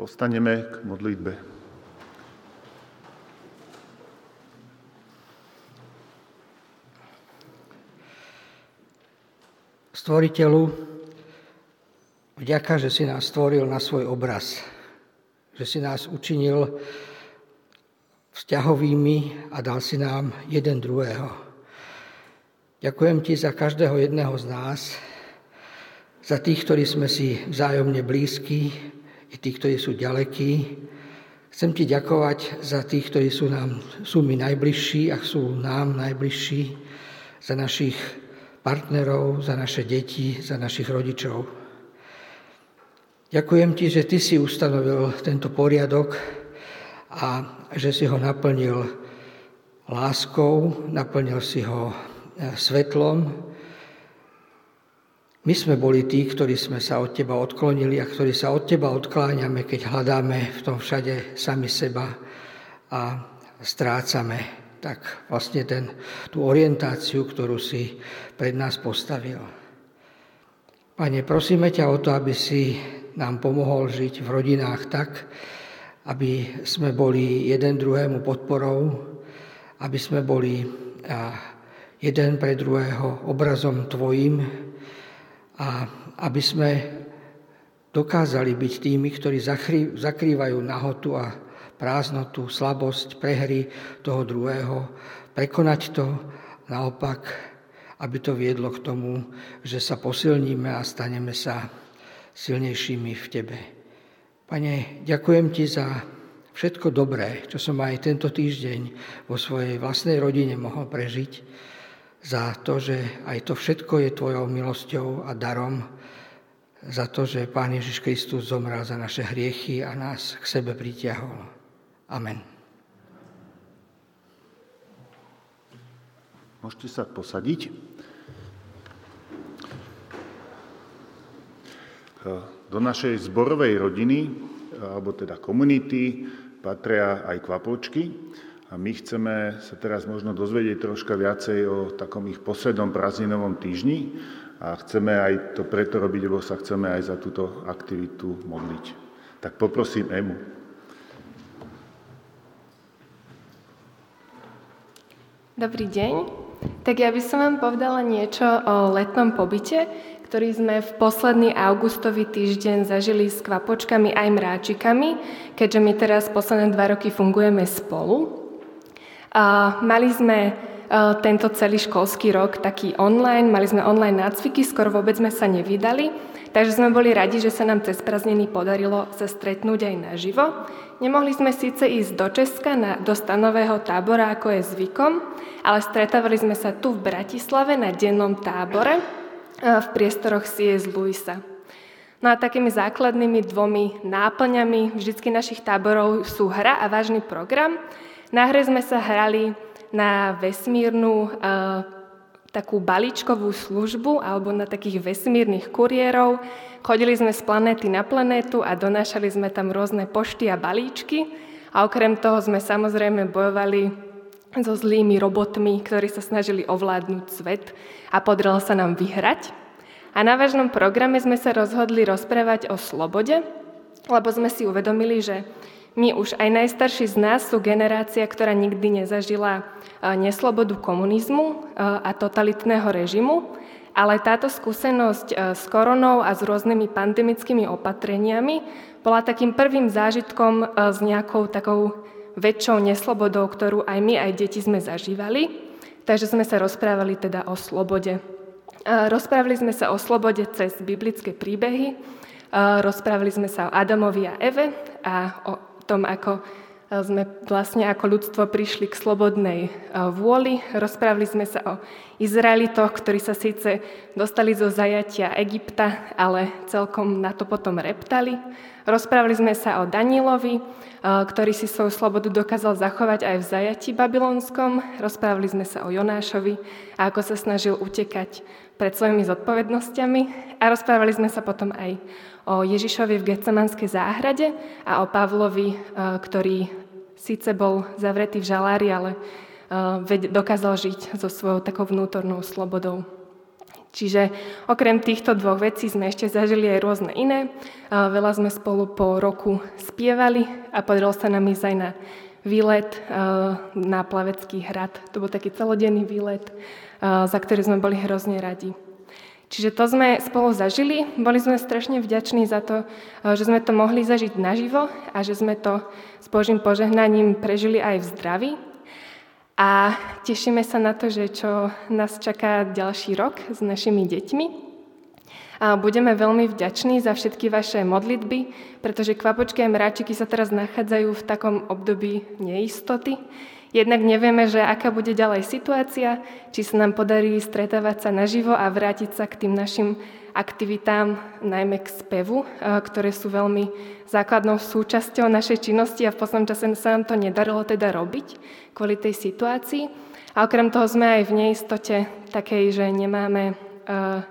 Postaneme k modlitbe. Stvoriteľu, vďaka, že si nás stvoril na svoj obraz, že si nás učinil vzťahovými a dal si nám jeden druhého. Ďakujem ti za každého jedného z nás, za tých, ktorí sme si vzájomne blízki, i tí, ktorí sú ďalekí. Chcem ti ďakovať za tých, ktorí sú, nám, sú mi najbližší a sú nám najbližší, za našich partnerov, za naše deti, za našich rodičov. Ďakujem ti, že ty si ustanovil tento poriadok a že si ho naplnil láskou, naplnil si ho svetlom. My sme boli tí, ktorí sme sa od teba odklonili a ktorí sa od teba odkláňame, keď hľadáme v tom všade sami seba a strácame tak vlastne ten, tú orientáciu, ktorú si pred nás postavil. Pane, prosíme ťa o to, aby si nám pomohol žiť v rodinách tak, aby sme boli jeden druhému podporou, aby sme boli jeden pre druhého obrazom tvojím, a aby sme dokázali byť tými, ktorí zakrývajú nahotu a prázdnotu, slabosť, prehry toho druhého, prekonať to, naopak, aby to viedlo k tomu, že sa posilníme a staneme sa silnejšími v tebe. Pane, ďakujem ti za všetko dobré, čo som aj tento týždeň vo svojej vlastnej rodine mohol prežiť, za to, že aj to všetko je tvojou milosťou a darom, za to, že Pán Ježiš Kristus zomrel za naše hriechy a nás k sebe pritiahol. Amen. Môžete sa posadiť. Do našej zborovej rodiny, alebo teda komunity, patria aj kvapočky. A my chceme sa teraz možno dozvedieť troška viacej o takom ich poslednom prázdninovom týždni a chceme aj to preto robiť, lebo sa chceme aj za túto aktivitu modliť. Tak poprosím Emu. Dobrý deň. Tak ja by som vám povedala niečo o letnom pobyte, ktorý sme v posledný augustový týždeň zažili s kvapočkami aj mráčikami, keďže my teraz posledné dva roky fungujeme spolu. Uh, mali sme uh, tento celý školský rok taký online, mali sme online nácviky, skoro vôbec sme sa nevydali, takže sme boli radi, že sa nám cez prázdniny podarilo sa stretnúť aj naživo. Nemohli sme síce ísť do Česka, na, do stanového tábora, ako je zvykom, ale stretávali sme sa tu v Bratislave na dennom tábore uh, v priestoroch cé es Lewisa. No a takými základnými dvomi náplňami vždycky našich táborov sú hra a vážny program. Na hre sme sa hrali na vesmírnu e, takú balíčkovú službu alebo na takých vesmírnych kuriérov. Chodili sme z planéty na planétu a donášali sme tam rôzne pošty a balíčky. A okrem toho sme samozrejme bojovali so zlými robotmi, ktorí sa snažili ovládnuť svet a podarilo sa nám vyhrať. A na vážnom programe sme sa rozhodli rozprávať o slobode, lebo sme si uvedomili, že my už aj najstarší z nás sú generácia, ktorá nikdy nezažila neslobodu komunizmu a totalitného režimu, ale táto skúsenosť s koronou a s rôznymi pandemickými opatreniami bola takým prvým zážitkom s nejakou takou väčšou neslobodou, ktorú aj my, aj deti sme zažívali. Takže sme sa rozprávali teda o slobode. Rozprávali sme sa o slobode cez biblické príbehy, rozprávali sme sa o Adamovi a Eve a o tom, ako sme vlastne ako ľudstvo prišli k slobodnej vôli. Rozprávali sme sa o Izraelitoch, ktorí sa síce dostali zo zajatia Egypta, ale celkom na to potom reptali. Rozprávali sme sa o Danielovi, ktorý si svoju slobodu dokázal zachovať aj v zajatí babylonskom. Rozprávali sme sa o Jonášovi a ako sa snažil utekať pred svojimi zodpovednosťami. A rozprávali sme sa potom aj o Ježišovi v Getsemanskej záhrade a o Pavlovi, ktorý síce bol zavretý v žalári, ale dokázal žiť so svojou takou vnútornou slobodou. Čiže okrem týchto dvoch vecí sme ešte zažili aj rôzne iné. Veľa sme spolu po roku spievali a podarilo sa nám ísť aj na výlet na Plavecký hrad. To bol taký celodenný výlet, za ktorý sme boli hrozne radi. Čiže to sme spolu zažili. Boli sme strašne vďační za to, že sme to mohli zažiť naživo a že sme to s Božím požehnaním prežili aj v zdraví. A tešíme sa na to, že čo nás čaká ďalší rok s našimi deťmi. A budeme veľmi vďační za všetky vaše modlitby, pretože Kvapočky a Mráčiky sa teraz nachádzajú v takom období neistoty. Jednak nevieme, že aká bude ďalej situácia, či sa nám podarí stretávať sa naživo a vrátiť sa k tým našim aktivitám, najmä k spevu, ktoré sú veľmi základnou súčasťou našej činnosti a v poslednom čase sa nám to nedarilo teda robiť kvôli tej situácii. A okrem toho sme aj v neistote takej, že nemáme uh,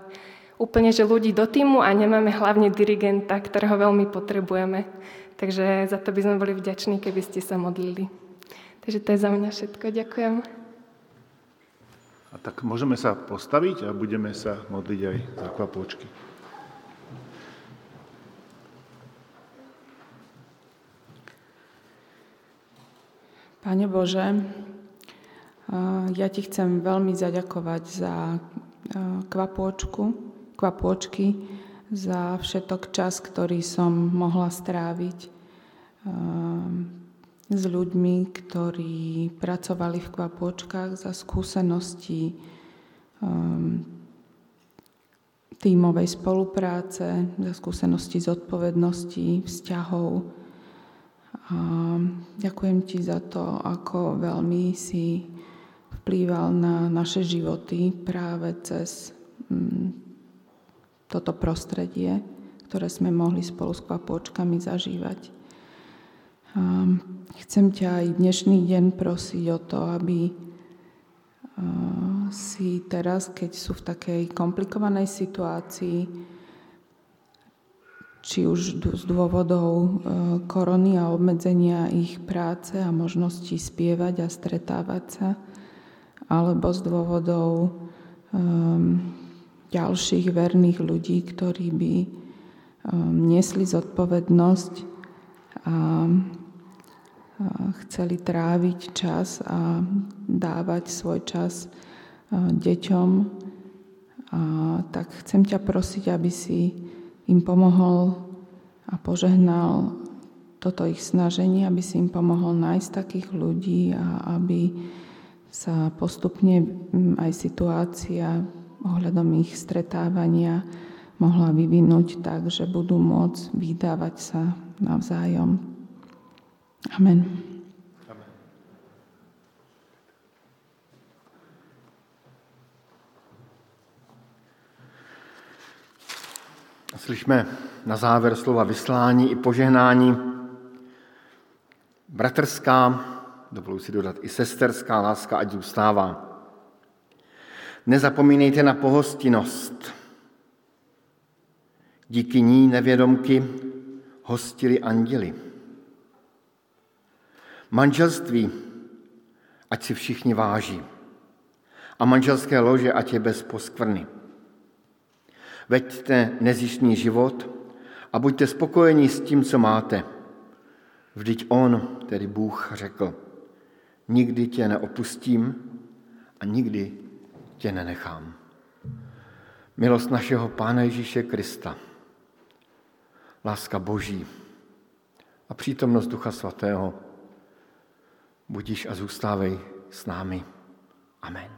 úplne že ľudí do tímu a nemáme hlavne dirigenta, ktorého veľmi potrebujeme. Takže za to by sme boli vďační, keby ste sa modlili. Takže to je za mňa všetko. Ďakujem. A tak môžeme sa postaviť a budeme sa modliť aj za Kvapočky. Pane Bože, ja ti chcem veľmi zaďakovať za Kvapočku, Kvapočky, za všetok čas, ktorý som mohla stráviť s ľuďmi, ktorí pracovali v Kvapočkách, za skúsenosti um, tímovej spolupráce, za skúsenosti zodpovednosti, vzťahov. Um, ďakujem ti za to, ako veľmi si vplýval na naše životy práve cez um, toto prostredie, ktoré sme mohli spolu s Kvapočkami zažívať. Chcem ťa aj dnešný deň prosiť o to, aby si teraz, keď sú v takej komplikovanej situácii, či už z dôvodov korony a obmedzenia ich práce a možnosti spievať a stretávať sa, alebo z dôvodov ďalších verných ľudí, ktorí by niesli zodpovednosť a chceli tráviť čas a dávať svoj čas deťom. A tak chcem ťa prosiť, aby si im pomohol a požehnal toto ich snaženie, aby si im pomohol nájsť takých ľudí a aby sa postupne aj situácia ohľadom ich stretávania mohla vyvinúť tak, že budú môcť vydávať sa navzájom. Amen. Amen. Slyšme na závěr slova vyslání i požehnání. Bratrská, dovoluji si dodat, i sesterská láska ať zůstává. Nezapomínejte na pohostinnost. Díky ní nevědomky hostili anděli. Manželství, ať si všichni váží. A manželské lože, ať je bez poskvrny. Veďte nezištný život a buďte spokojení s tím, co máte. Vždyť on, tedy Bůh, řekl, nikdy tě neopustím a nikdy tě nenechám. Milost našeho Pána Ježíše Krista, láska Boží a přítomnost Ducha Svatého budiš a zůstávej s námi. Amen.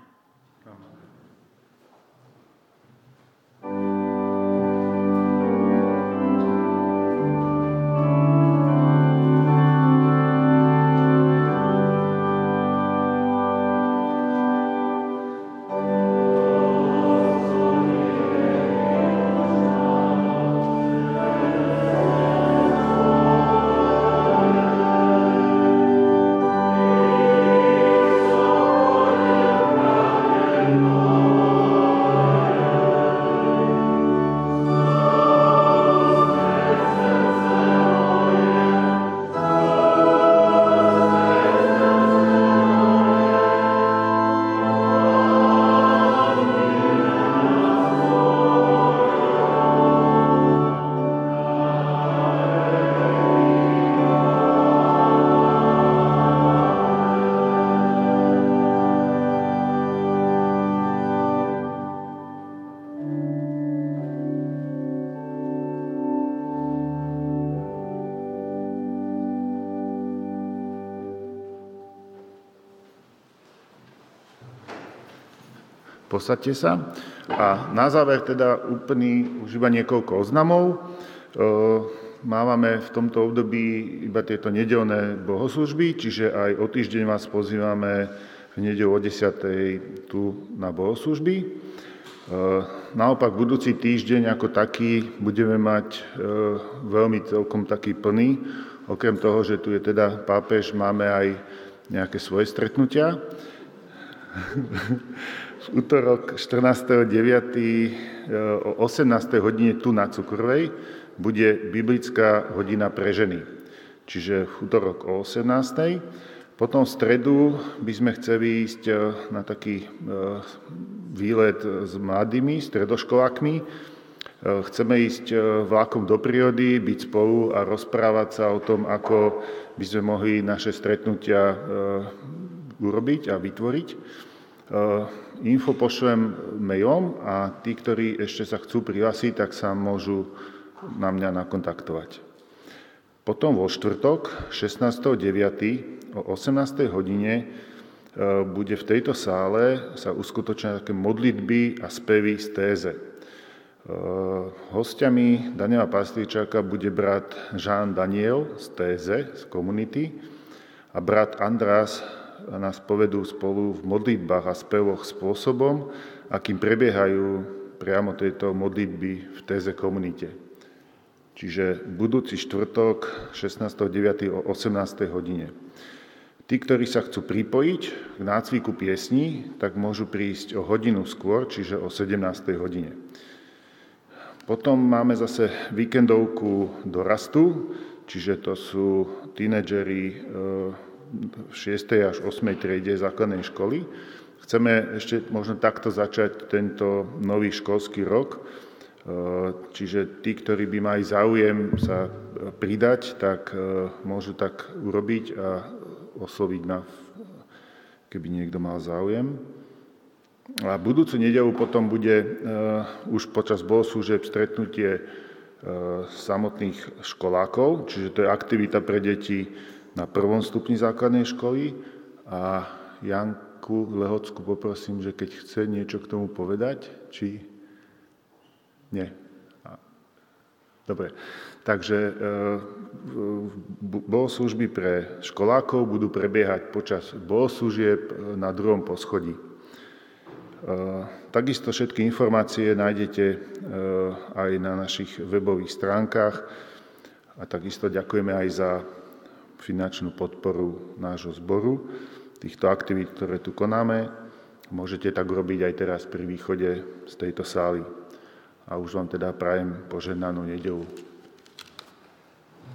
Posaďte sa. A na záver teda úplný už iba niekoľko oznamov. Máme v tomto období iba tieto nedeľné bohoslužby, čiže aj o týždeň vás pozývame v nedeľu o desiatej tu na bohoslužby. Naopak budúci týždeň ako taký budeme mať veľmi celkom taký plný. Okrem toho, že tu je teda pápež, máme aj nejaké svoje stretnutia. V utorok štrnásteho deviateho o osemnástej hodine tu na Cukrovej bude biblická hodina pre ženy. Čiže v utorok o osemnástej. Potom v stredu by sme chceli ísť na taký výlet s mladými stredoškolákmi. Chceme ísť vlákom do prírody, byť spolu a rozprávať sa o tom, ako by sme mohli naše stretnutia urobiť a vytvoriť. Info pošlem mailom a tí, ktorí ešte sa chcú prihlásiť, tak sa môžu na mňa nakontaktovať. Potom vo štvrtok šestnásteho deviateho o osemnástej hodine bude v tejto sále sa uskutočňovať také modlitby a spevy z téze. Hostiami Daniela Pastričáka bude brat Jean Daniel z téze, z komunity, a brat András nás povedú spolu v modlitbách a spevoch spôsobom, akým prebiehajú priamo tejto modlitby v téze komunite. Čiže budúci štvrtok šestnásteho deviateho o osemnástej hodine. Tí, ktorí sa chcú pripojiť k nácviku piesní, tak môžu prísť o hodinu skôr, čiže o sedemnástej hodine. Potom máme zase víkendovku dorastu, čiže to sú tínedžeri v šiestej až ôsmej triede základnej školy. Chceme ešte možno takto začať tento nový školský rok, čiže tí, ktorí by mali záujem sa pridať, tak môžu tak urobiť a osloviť ma, keby niekto mal záujem. A budúcu nedeľu potom bude uh, už počas bohoslúžieb stretnutie uh, samotných školákov, čiže to je aktivita pre deti na prvom stupni základnej školy. A Janku Lehockú poprosím, že keď chce niečo k tomu povedať, či... Nie. Dobre, takže bohoslúžby pre školákov budú prebiehať počas bohoslúžieb na druhom poschodí. Takisto všetky informácie nájdete aj na našich webových stránkach a takisto ďakujeme aj za finančnú podporu nášho zboru, týchto aktivít, ktoré tu konáme. Môžete tak robiť aj teraz pri východe z tejto sály. A už vám teda prajem požehnanú nedeľu.